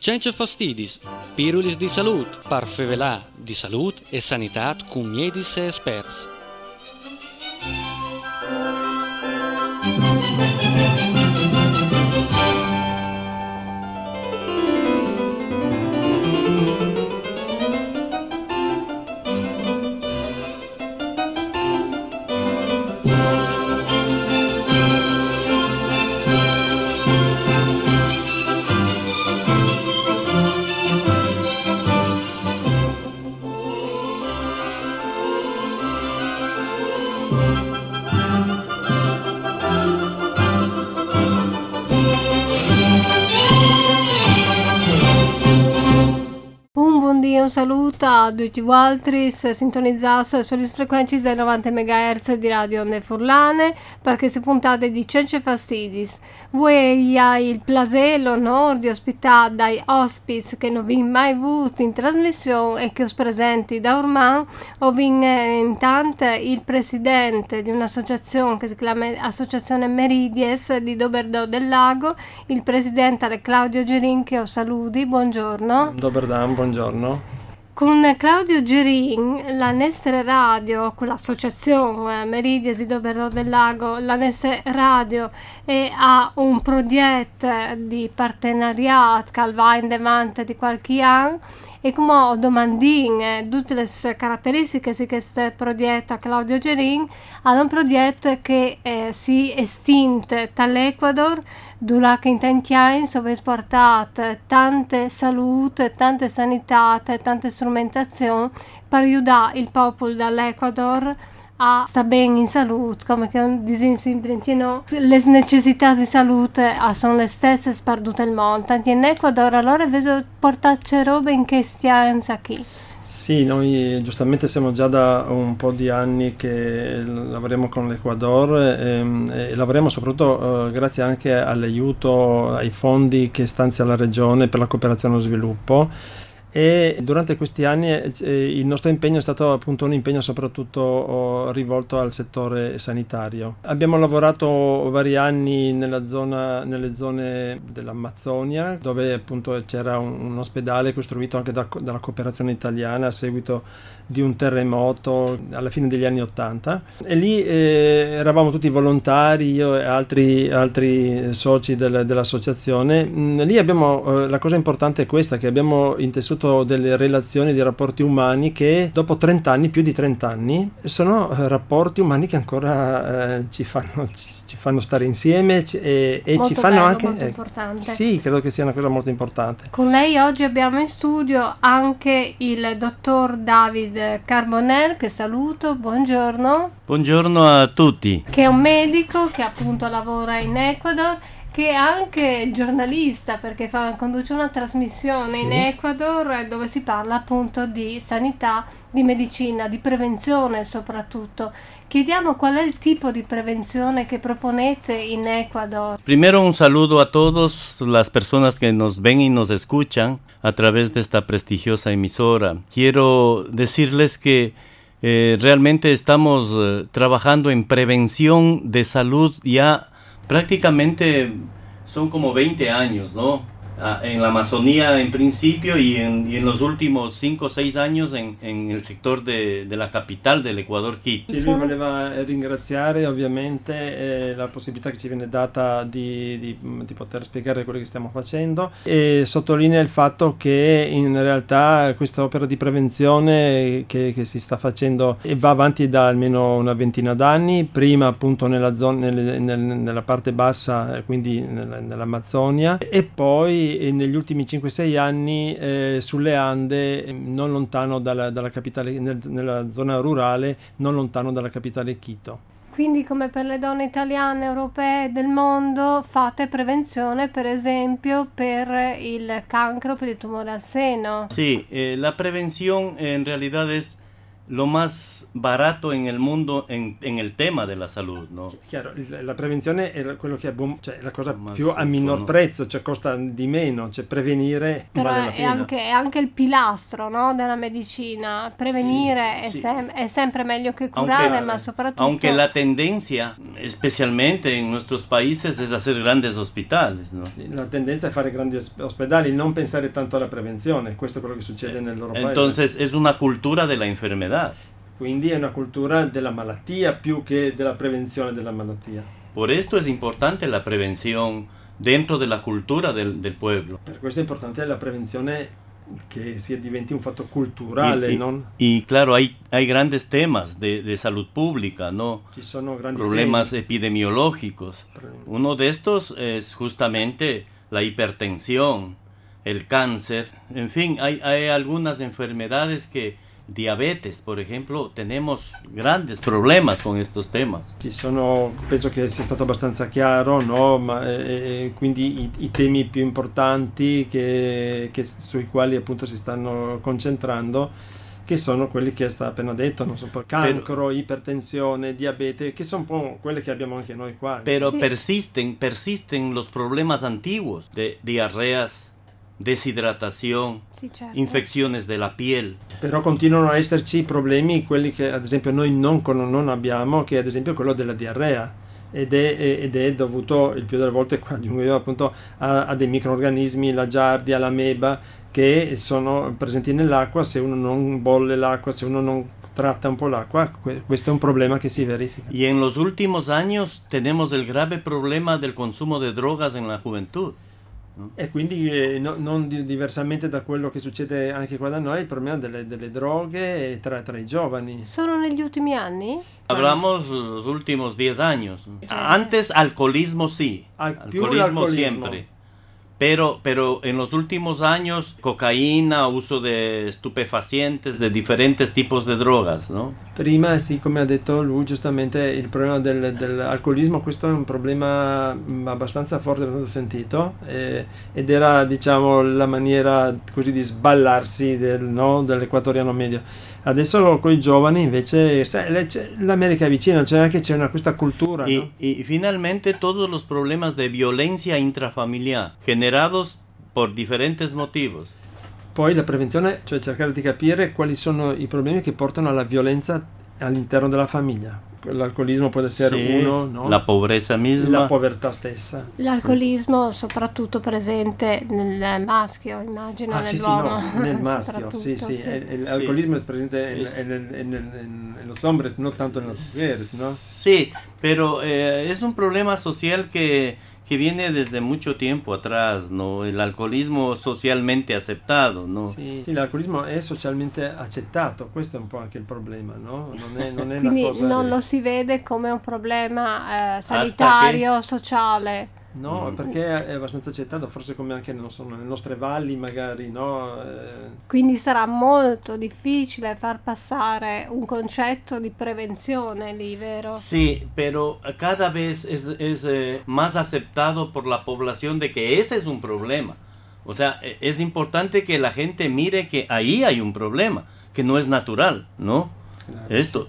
Cence Fastidis, pirulis di salut, parfevelà di salut e sanitat cum medis e experts. Un saluto a tutti voi, sintonizzate sulle frequenze del 90 MHz di Radio Onde Furlane per queste puntate di Cence Fastidis. Voi avete il piacere e l'onore di ospitare dai ospiti che non vi mai avuto in trasmissione e che vi presenti da ormai. Ho intanto il presidente di un'associazione che si chiama Associazione Meridies di Doberdò del Lago, il presidente Claudio Gerin, che vi saluti. Buongiorno. Doberdam, buongiorno. Con Claudio Gerin, la Nestre Radio, con l'associazione Meridies di Doberdò del Lago, la Nestre Radio ha un progetto di partenariato che va in devante di qualche anno e come domandine tutte le caratteristiche di questo progetto a Claudio Gerin, è un progetto che si estinto dall'Ecuador, dove in tanti anni sono esportate tante salute, tante sanità, tante strumentazioni per aiutare il popolo dall'Ecuador a stare bene in salute, come che un disinsimplentino. Le necessità di salute sono le stesse per tutto il mondo. Tanti in Ecuador, allora vedo portarci robe in questianza qui. Sì, noi giustamente siamo già da un po' di anni che lavoriamo con l'Ecuador e lavoriamo soprattutto grazie anche all'aiuto, ai fondi che stanzia la Regione per la cooperazione e lo sviluppo. E durante questi anni il nostro impegno è stato appunto un impegno soprattutto rivolto al settore sanitario. Abbiamo lavorato vari anni nelle zone dell'Amazzonia, dove appunto c'era un ospedale costruito anche dalla cooperazione italiana a seguito di un terremoto alla fine degli anni '80, e lì eravamo tutti volontari, io e altri soci dell'associazione. Lì abbiamo la cosa importante è questa, che abbiamo intessuto delle relazioni, dei rapporti umani che dopo 30 anni, più di 30 anni, sono rapporti umani che ancora ci fanno stare insieme e ci fanno bello, anche molto importante. Sì, credo che sia una cosa molto importante. Con lei oggi abbiamo in studio anche il dottor David Carbonell, che saluto. Buongiorno. Buongiorno a tutti. Che è un medico che appunto lavora in Ecuador, che è anche giornalista perché conduce una trasmissione sì. In Ecuador dove si parla appunto di sanità, di medicina, di prevenzione soprattutto. Chiediamo qual è il tipo di prevenzione que proponete in Ecuador. Primero un saludo a todas las personas que nos ven y nos escuchan a través de esta prestigiosa emisora. Quiero decirles que realmente estamos trabajando en prevención de salud ya prácticamente son como 20 años, ¿no? En la Amazonía en principio y en los últimos 5 o 6 años en el sector de la capital del Ecuador, Quito. Sì, lui voleva ringraziare ovviamente la possibilità che ci viene data di poter spiegare quello che stiamo facendo e sottolinea il fatto che in realtà questa opera di prevenzione che si sta facendo e va avanti da almeno una ventina d'anni, prima appunto nella parte bassa, quindi nell'Amazzonia e poi e negli ultimi 5-6 anni sulle Ande, non lontano dalla capitale, nella zona rurale, non lontano dalla capitale Quito. Quindi come per le donne italiane, europee, del mondo, fate prevenzione per esempio per il cancro, per il tumore al seno. Sì, la prevenzione in realtà è lo más barato en el mundo en el tema de la salud, ¿no? Chiaro, la prevenzione è quello che è cioè la cosa ma più a minor prezzo, cioè costa di meno, cioè prevenire però vale la pena. È anche il pilastro, no, della medicina. Prevenire sì, è sempre meglio che curare, anche, ma soprattutto anche la tendenza especialmente en nuestros países, es hacer grandes hospitales, ¿no? Sì, la tendenza è fare grandi ospedali, non pensare tanto alla prevenzione, questo è quello che succede nel loro paese. Entonces es una cultura de la enfermedad. Quindi è una cultura della malattia più che della prevenzione della malattia. Por esto es importante la prevención dentro de la cultura del pueblo. Per questo è importante la prevenzione, che si diventi un fatto culturale, non? Y claro, hay grandes temas de salud pública, ¿no? Ci sono grandi problemas epidemiológicos. Uno de estos es justamente la hipertensión, el cáncer. En fin, hay algunas enfermedades que diabetes, por ejemplo, tenemos grandes problemas con estos temas. Ci sono, penso che sia stato abbastanza chiaro, no? Ma, quindi i temi più importanti che sui quali appunto si stanno concentrando, che sono quelli che sta appena detto, non so, cancro, ipertensione, diabete, che sono un po' quelle che abbiamo anche noi qua. Però sì. persisten los problemas antiguos de diarreas, desidratazione, sì, certo, infezioni della piel. Però continuano a esserci problemi, quelli che ad esempio noi non abbiamo, che ad esempio quello della diarrea, ed è dovuto il più delle volte, aggiungo appunto, a dei microrganismi, la giardia, l'ameba, che sono presenti nell'acqua. Se uno non bolle l'acqua, se uno non tratta un po' l'acqua, questo è un problema che si verifica. E in los últimos años tenemos el grave problema del consumo de drogas en la juventud. E quindi non diversamente da quello che succede anche qua da noi, il problema delle droghe tra i giovani. Solo negli ultimi anni? Hablamos los últimos 10 anni. Antes alcoholismo sí, alcoholismo siempre. Pero en los últimos años cocaína, uso de estupefacientes, de diferentes tipos de drogas, ¿no? Prima, sì, come ha detto lui giustamente, il problema dell'alcolismo, questo è un problema abbastanza forte, abbastanza sentito, ed era, diciamo, la maniera così di sballarsi dell'equatoriano medio. Adesso con i giovani invece, l'America è vicina, cioè anche c'è questa cultura. Y, no? Y finalmente todos los problemas de violencia intrafamiliar generados por diferentes motivos. Poi la prevenzione, cioè cercare di capire quali sono i problemi che portano alla violenza all'interno della famiglia. L'alcolismo può essere uno, no? La pobreza misma. La povertà stessa. L'alcolismo soprattutto presente nel maschio, immagino, nell'uomo. Ah sì, no, nel maschio, sì. L'alcolismo è presente en los hombres, non tanto en las mujeres, no? Sì, però è un problema social que viene desde mucho tiempo atrás, ¿no? El alcoholismo socialmente aceptado, ¿no? Sì, il alcolismo è socialmente accettato, questo è un po' anche il problema, no? Non è quindi una cosa... non lo si vede come un problema sanitario, sociale. No, perché è abbastanza accettato, forse come anche non so, nelle nostre valli magari, no? Quindi sarà molto difficile far passare un concetto di prevenzione lì, vero? Sì, pero cada vez es más aceptado por la población de que ese es un problema. O sea, es importante que la gente mire que ahí hay un problema, que no es natural, ¿no? Claro. Esto...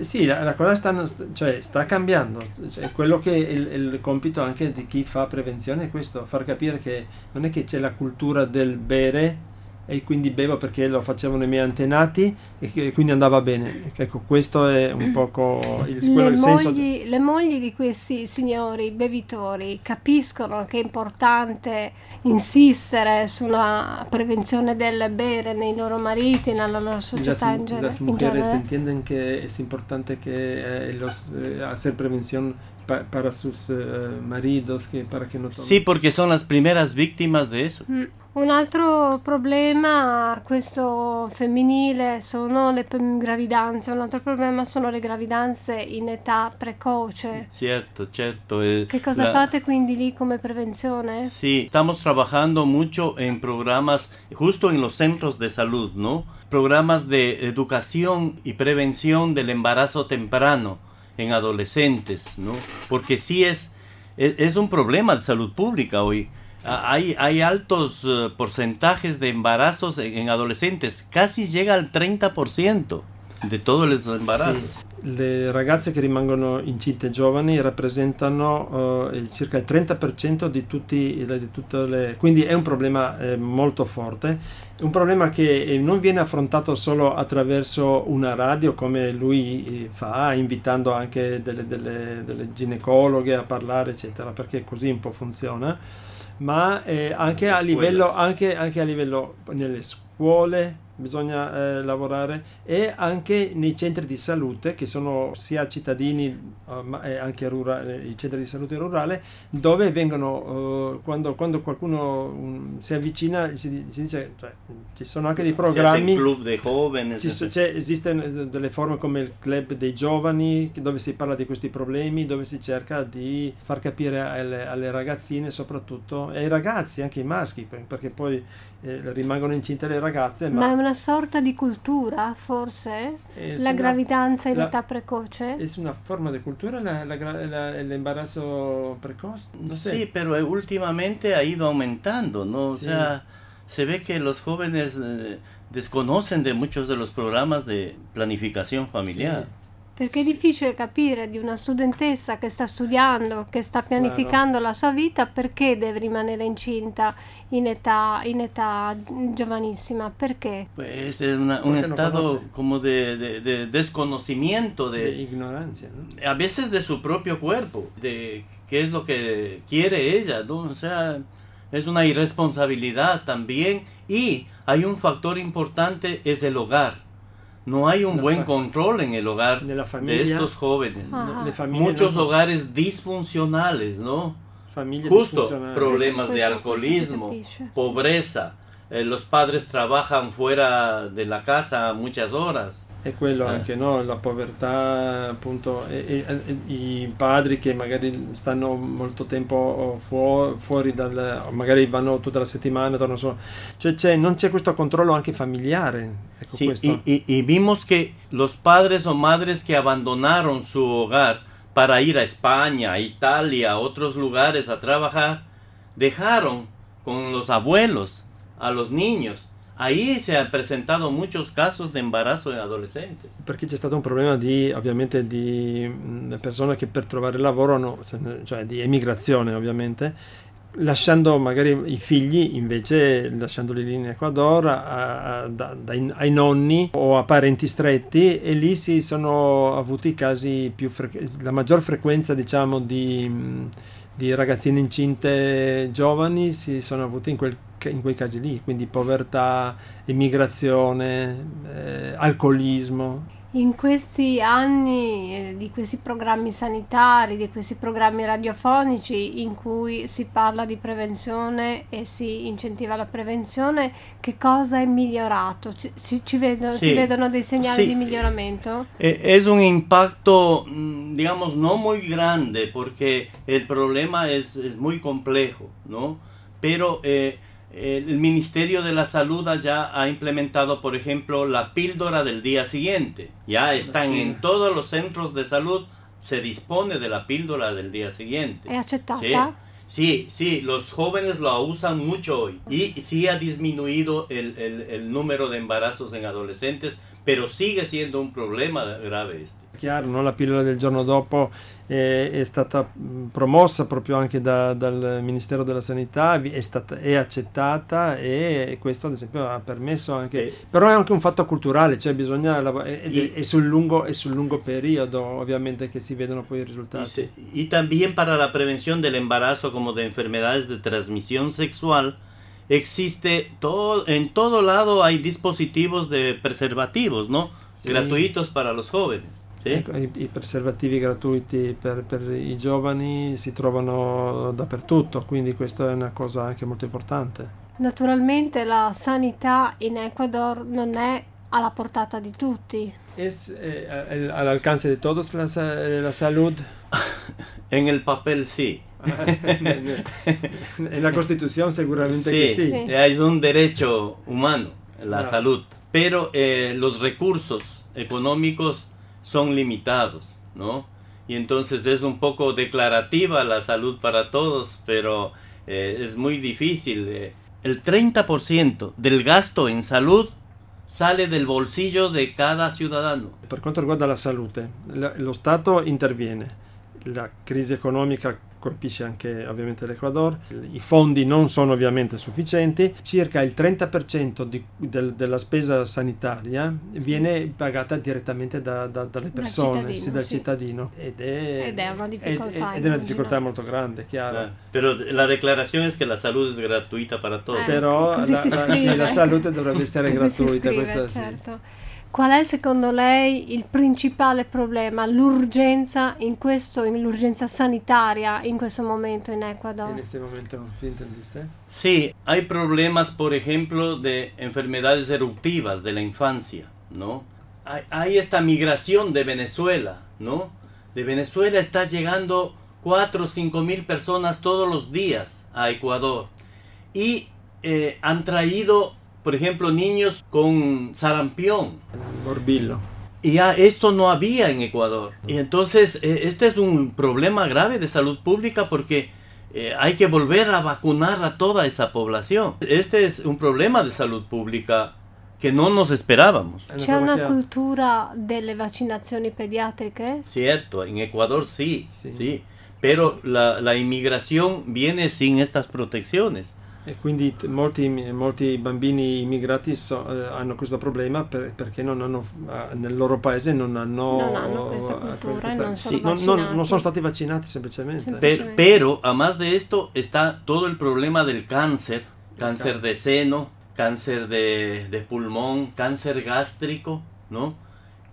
Sì, la cosa sta cambiando, cioè, quello che il compito anche di chi fa prevenzione è questo, far capire che non è che c'è la cultura del bere e quindi bevo perché lo facevano i miei antenati e quindi andava bene. Ecco, questo è un poco il senso. Le mogli di questi signori bevitori capiscono che è importante insistere sulla prevenzione del bere nei loro mariti, nella loro società in generale. Las mujeres entienden que es importante que hacer prevención para sus maridos, que para que no tomen. Sí, porque son las primeras víctimas de eso. Un altro problema, questo femminile, sono le gravidanze. Un altro problema sono le gravidanze in età precoce. Certo. Che cosa fate quindi lì come prevenzione? Sì, estamos trabajando mucho en programas, justo en los centros de salud, ¿no? Programas de educación y prevención del embarazo temprano en adolescentes, ¿no? Porque sí es un problema de salud pública hoy. Hay altos porcentajes de embarazos en adolescentes, casi llega al 30% de todos los embarazos. Sì. le ragazze che rimangono incinte giovani rappresentano circa il 30% di tutte le... Quindi è un problema molto forte, un problema che non viene affrontato solo attraverso una radio come lui fa, invitando anche delle ginecologhe a parlare eccetera, perché così un po' funziona, ma anche a livello, anche a livello nelle scuole bisogna lavorare, e anche nei centri di salute, che sono sia cittadini ma anche rurali, i centri di salute rurale, dove vengono quando qualcuno si avvicina si dice, cioè, ci sono anche dei programmi, il club dei giovani, esistono delle forme come il club dei giovani dove si parla di questi problemi, dove si cerca di far capire alle ragazzine soprattutto, e ai ragazzi, anche i maschi, perché poi rimangono incinte le ragazze, ma è una sorta di cultura, forse? La gravidanza in età precoce? È una forma di cultura l'imbarazzo precoce? No sé. Sì, pero últimamente ha ido aumentando, ¿no? Sí. O sea, se ve que los jóvenes desconocen de muchos de los programas de planificación familiar. Sí. Perché è difficile capire di una studentessa che sta studiando, che sta pianificando la sua vita, perché deve rimanere incinta in età giovanissima, perché? Pues è un stato come de desconocimiento, de ignorancia, ¿no? A veces de su propio cuerpo, de qué es lo que quiere ella, ¿no? O sea, es una irresponsabilidad también, y hay un factor importante, es el hogar. No hay un buen control en el hogar de, la familia, de estos jóvenes. ¿No? Muchos hogares disfuncionales, ¿no? Familia justo, problemas de alcoholismo, pobreza. Los padres trabajan fuera de la casa muchas horas. È quello anche, no? La povertà, appunto, e i padri che magari stanno molto tempo fuori dal, magari vanno tutta la settimana, tornano solo. Cioè non c'è questo controllo anche familiare. Ecco, sí, questo. Y vimos que los padres o madres que abandonaron su hogar para ir a España, Italia, a otros lugares a trabajar, dejaron con los abuelos a los niños. Ahí si è presentato molti casi di imbarazzo in adolescenti. Perché c'è stato un problema di persone che per trovare lavoro cioè di emigrazione, ovviamente, lasciando magari i figli, invece lasciandoli lì in Ecuador ai nonni o a parenti stretti, e lì si sono avuti casi la maggior frequenza, diciamo, di ragazzine incinte giovani si sono avuti in quei casi lì, quindi povertà, immigrazione, alcolismo. In questi anni di questi programmi sanitari, di questi programmi radiofonici in cui si parla di prevenzione e si incentiva la prevenzione, che cosa è migliorato? Si vedono dei segnali di miglioramento? Es un impacto, digamos, no muy grande, porque el problema es muy complejo, ¿no? Pero el Ministerio de la Salud ya ha implementado, por ejemplo, la píldora del día siguiente. Ya están en todos los centros de salud, se dispone de la píldora del día siguiente. ¿Es aceptada? Sí, sí, los jóvenes lo usan mucho hoy. Y sí ha disminuido el número de embarazos en adolescentes, pero sigue siendo un problema grave este. Chiaro, no? La pillola del giorno dopo è stata promossa proprio anche dal Ministero della Sanità, è accettata, e questo ad esempio ha permesso anche, però è anche un fatto culturale, cioè bisogna sul lungo periodo ovviamente che si vedono poi i risultati. Y también para la prevención del embarazo como de enfermedades de transmisión sexual, existe en todo lado hay dispositivos de preservativos, ¿no? Sí. Gratuitos para los jóvenes. ¿Sí? Ecco, i preservativi gratuiti per i giovani si trovano dappertutto, quindi questa è una cosa anche molto importante. Naturalmente la sanità in Ecuador non è alla portata di tutti. Es al alcance de todos la salud. En el papel sí. En la Constitución seguramente sí, que sí. Es un derecho humano la salud, pero los recursos económicos son limitados, ¿no? Y entonces es un poco declarativa la salud para todos, pero es muy difícil. El 30% del gasto en salud sale del bolsillo di cada cittadino. Per quanto riguarda la salute, lo Stato interviene. La crisi economica colpisce anche ovviamente l'Ecuador, i fondi non sono ovviamente sufficienti, circa il 30% della spesa sanitaria viene pagata direttamente dalle persone, dal cittadino. Ed è una difficoltà molto grande, chiaro. Però la dichiarazione è che la salute è gratuita per tutti. Però la salute dovrebbe essere gratuita. Certo. Qual è secondo lei il principale problema, l'urgenza sanitaria in questo momento in Ecuador? En este momento, ¿sí entendiste? Sí, hay problemas, por ejemplo, de enfermedades eruptivas de la infancia, ¿no? Hay esta migración de Venezuela, ¿no? De Venezuela está llegando 4,000 o 5,000 personas todos los días a Ecuador y han traído, por ejemplo, niños con sarampión. Morbillo. Y esto no había en Ecuador. Y entonces, este es un problema grave de salud pública porque hay que volver a vacunar a toda esa población. Este es un problema de salud pública che non nos esperábamos. C'è una cultura delle vaccinazioni pediatriche? Cierto, en Ecuador sí. Pero la inmigración viene sin estas protecciones. E quindi molti bambini immigrati hanno questo problema perché non hanno, nel loro paese non hanno questa cultura e non sono stati vaccinati semplicemente. Pero, además de esto, está todo el problema del cáncer de seno, cáncer de pulmón, cáncer gástrico, ¿no?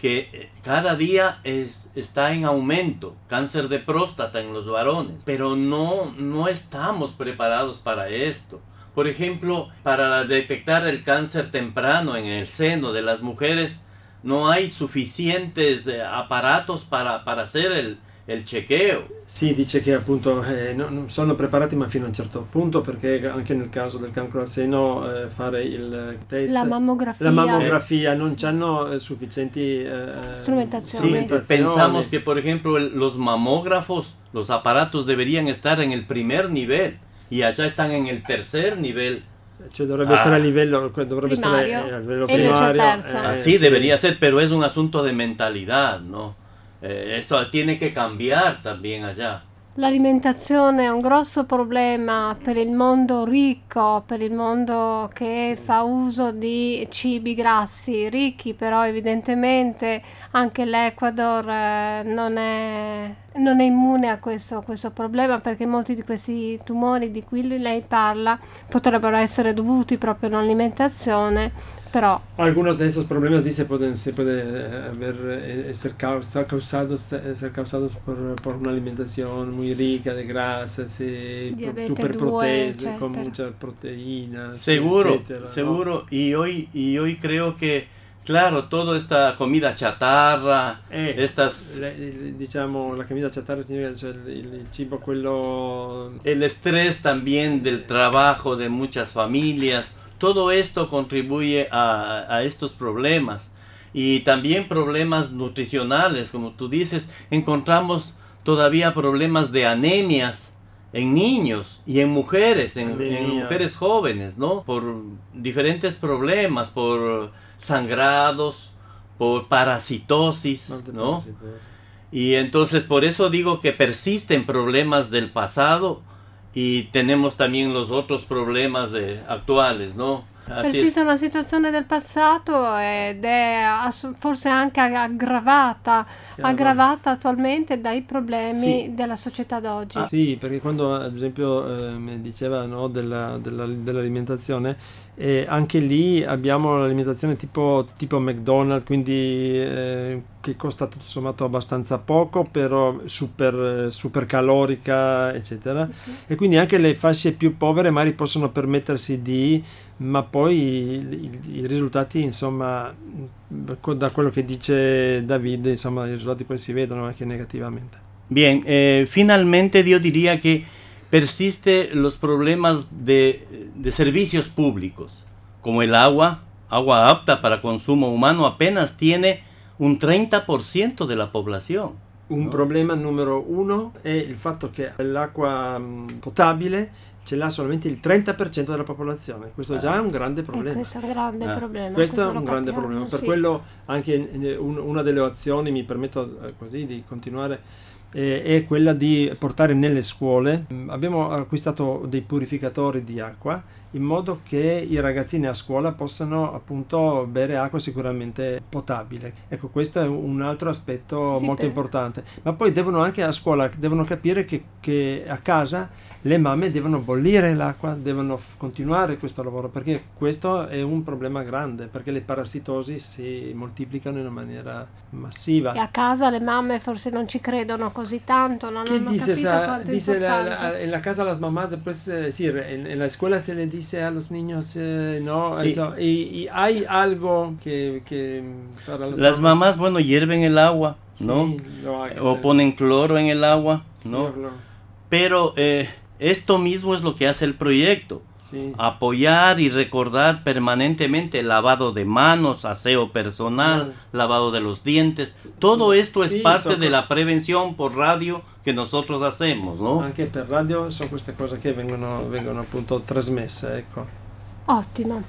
Que cada día está en aumento, cáncer de próstata en los varones, pero no estamos preparados para esto. Por ejemplo, para detectar el cáncer temprano en el seno de las mujeres, no hay suficientes aparatos para hacer il chequeo. Si dice che appunto non sono preparati ma fino a un certo punto, perché anche nel caso del cancro al seno fare il test, la mammografia non c'hanno sufficienti strumentazioni. Sì, pensamos che per esempio los mamógrafos, los aparatos deberían estar en el primer nivel y allá están en el tercer nivel. Cioè dovrebbe essere a livello primario. Así debería ser, pero es un asunto de mentalidad, ¿no? Questo tiene che cambiare también allá. L'alimentazione è un grosso problema per il mondo ricco, per il mondo che fa uso di cibi grassi ricchi, però evidentemente anche l'Ecuador non è immune a questo problema, perché molti di questi tumori di cui lei parla potrebbero essere dovuti proprio all'alimentazione. Pero algunos de esos problemas se pueden ser causados por una alimentación muy rica de grasas, superproteínas, con muchas proteínas. Seguro. Y hoy creo que claro, toda esta comida chatarra, la comida chatarra, cioè il cibo quello, el estrés también del trabajo de muchas familias. Todo esto contribuye a estos problemas y también problemas nutricionales, como tú dices, encontramos todavía problemas de anemias en niños y en mujeres, en mujeres jóvenes, ¿no? Por diferentes problemas, por sangrados, por parasitosis, ¿no? Y entonces por eso digo que persisten problemas del pasado. Y tenemos también los otros problemas actuales, ¿no? Persiste una situazione del passato ed è forse anche aggravata attualmente dai problemi della società d'oggi. Sì, perché quando ad esempio diceva no, dell'alimentazione, anche lì abbiamo l'alimentazione tipo McDonald's, quindi che costa tutto sommato abbastanza poco, però super calorica, eccetera. Sì. E quindi anche le fasce più povere magari possono permettersi di, ma poi i risultati, insomma, da quello che dice David, insomma, i risultati poi si vedono anche negativamente. Bien, finalmente io diría che persiste los problemas de servicios públicos, como el agua apta para consumo humano apenas tiene un 30% de la población. Un problema numero uno è il fatto che l'acqua potabile ce l'ha solamente il 30% della popolazione. Questo già è un grande problema. Questo è un grande problema. Questo è un grande problema. Per quello anche una delle azioni, mi permetto così di continuare, è quella di portare nelle scuole. Abbiamo acquistato dei purificatori di acqua in modo che i ragazzini a scuola possano appunto bere acqua sicuramente potabile. Ecco, questo è un altro aspetto molto importante. Ma poi devono anche a scuola, devono capire che a casa le mamme devono bollire l'acqua, devono continuare questo lavoro, perché questo è un problema grande, perché le parassitosi si moltiplicano in una maniera massiva. E a casa le mamme forse non ci credono così tanto, non che hanno dice, capito quanto dice importante. La casa la mamma, la scuola se le dice a los niños, no, sí. Eso. Y hay algo que para las mamás, bueno, hierven el agua, ¿no? Sí, o ponen cloro en el agua, ¿no? Sí, pero esto mismo es lo que hace el proyecto. Sí. Apoyar y recordar permanentemente el lavado de manos, aseo personal, lavado de los dientes. Todo esto es parte de la prevención por radio che noi facciamo, no? Anche per radio sono queste cose che vengono appunto trasmesse, ecco. Ottimo.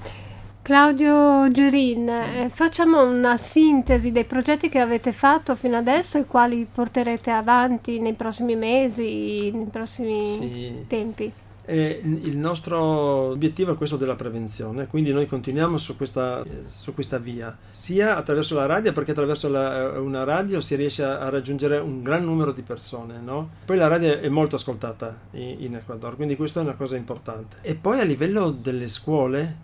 Claudio Gerin, facciamo una sintesi dei progetti che avete fatto fino adesso e quali porterete avanti nei prossimi mesi, nei prossimi tempi. Il nostro obiettivo è questo della prevenzione, quindi noi continuiamo su questa via, sia attraverso la radio, perché attraverso una radio si riesce a raggiungere un gran numero di persone, no? Poi la radio è molto ascoltata in Ecuador, quindi questa è una cosa importante. E poi a livello delle scuole,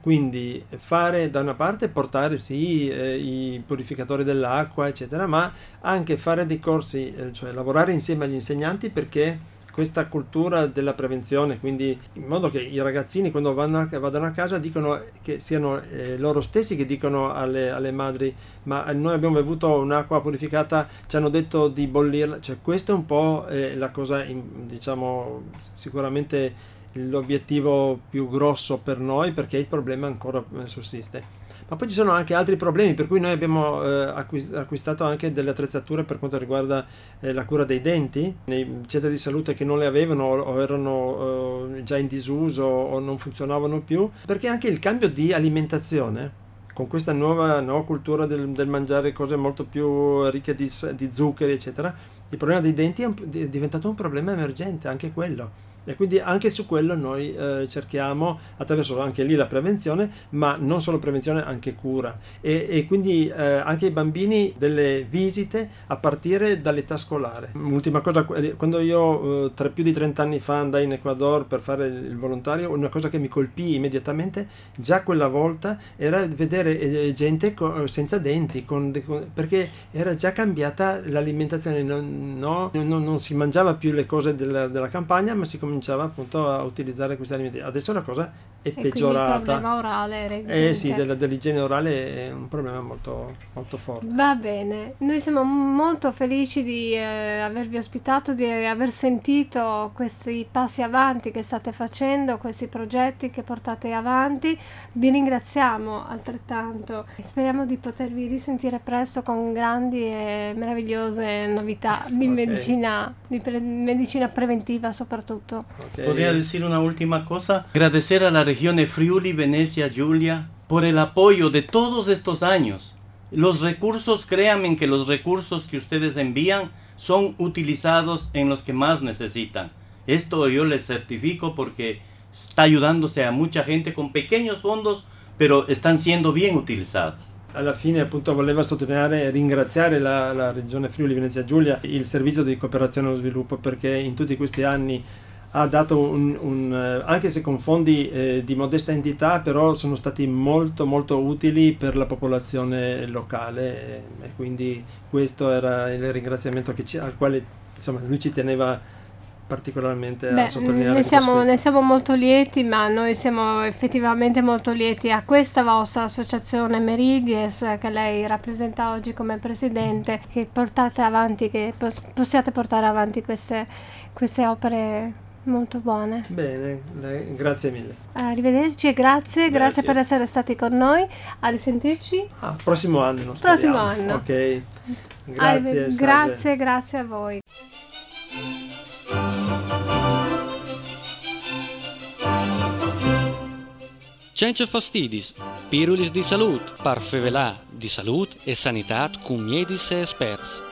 quindi fare da una parte portare i purificatori dell'acqua eccetera, ma anche fare dei corsi, cioè lavorare insieme agli insegnanti, perché questa cultura della prevenzione, quindi in modo che i ragazzini quando vadano a casa dicono che siano loro stessi che dicono alle madri: ma noi abbiamo bevuto un'acqua purificata, ci hanno detto di bollirla. Cioè questo è un po' la cosa, diciamo, sicuramente l'obiettivo più grosso per noi, perché il problema ancora sussiste. Ma poi ci sono anche altri problemi, per cui noi abbiamo acquistato anche delle attrezzature per quanto riguarda la cura dei denti nei centri di salute che non le avevano o erano già in disuso o non funzionavano più, perché anche il cambio di alimentazione con questa nuova cultura del mangiare cose molto più ricche di zuccheri eccetera, il problema dei denti è diventato un problema emergente anche quello. E quindi anche su quello noi cerchiamo, attraverso anche lì la prevenzione, ma non solo prevenzione, anche cura. E quindi anche ai bambini delle visite a partire dall'età scolare. Ultima cosa, quando io più di 30 anni fa andai in Ecuador per fare il volontario, una cosa che mi colpì immediatamente già quella volta era vedere gente senza denti, perché era già cambiata l'alimentazione, non si mangiava più le cose della campagna, ma si cominciava appunto a utilizzare questi alimenti. Adesso la cosa è peggiorata. Il problema orale dell'igiene orale è un problema molto, molto forte. Va bene, noi siamo molto felici di avervi ospitato, di aver sentito questi passi avanti che state facendo, questi progetti che portate avanti. Vi ringraziamo altrettanto. Speriamo di potervi risentire presto con grandi e meravigliose novità di medicina, medicina preventiva soprattutto. Podría decir una última cosa. Agradecer a la región de Friuli Venezia Giulia por el apoyo de todos estos años. Los recursos, créanme que los recursos que ustedes envían son utilizados en los que más necesitan. Esto yo les certifico porque está ayudándose a mucha gente con pequeños fondos, pero están siendo bien utilizados. Alla fine appunto voleva sottolineare e ringraziare la regione Friuli Venezia Giulia, il servizio di cooperazione allo sviluppo, perché in tutti questi anni ha dato anche se con fondi di modesta entità, però sono stati molto molto utili per la popolazione locale, e quindi questo era il ringraziamento al quale, insomma, lui ci teneva particolarmente a sottolineare. Ne siamo molto lieti, ma noi siamo effettivamente molto lieti a questa vostra associazione Meridies che lei rappresenta oggi come presidente, che portate avanti, che possiate portare avanti queste opere molto buone. Bene, grazie mille. Arrivederci e grazie per essere stati con noi. A risentirci. Prossimo anno. Speriamo. Prossimo anno. Ok. Grazie, grazie a voi. Cence Fastidis, pirulis di salut, parfevelà di salut e sanitat cum medis e experts.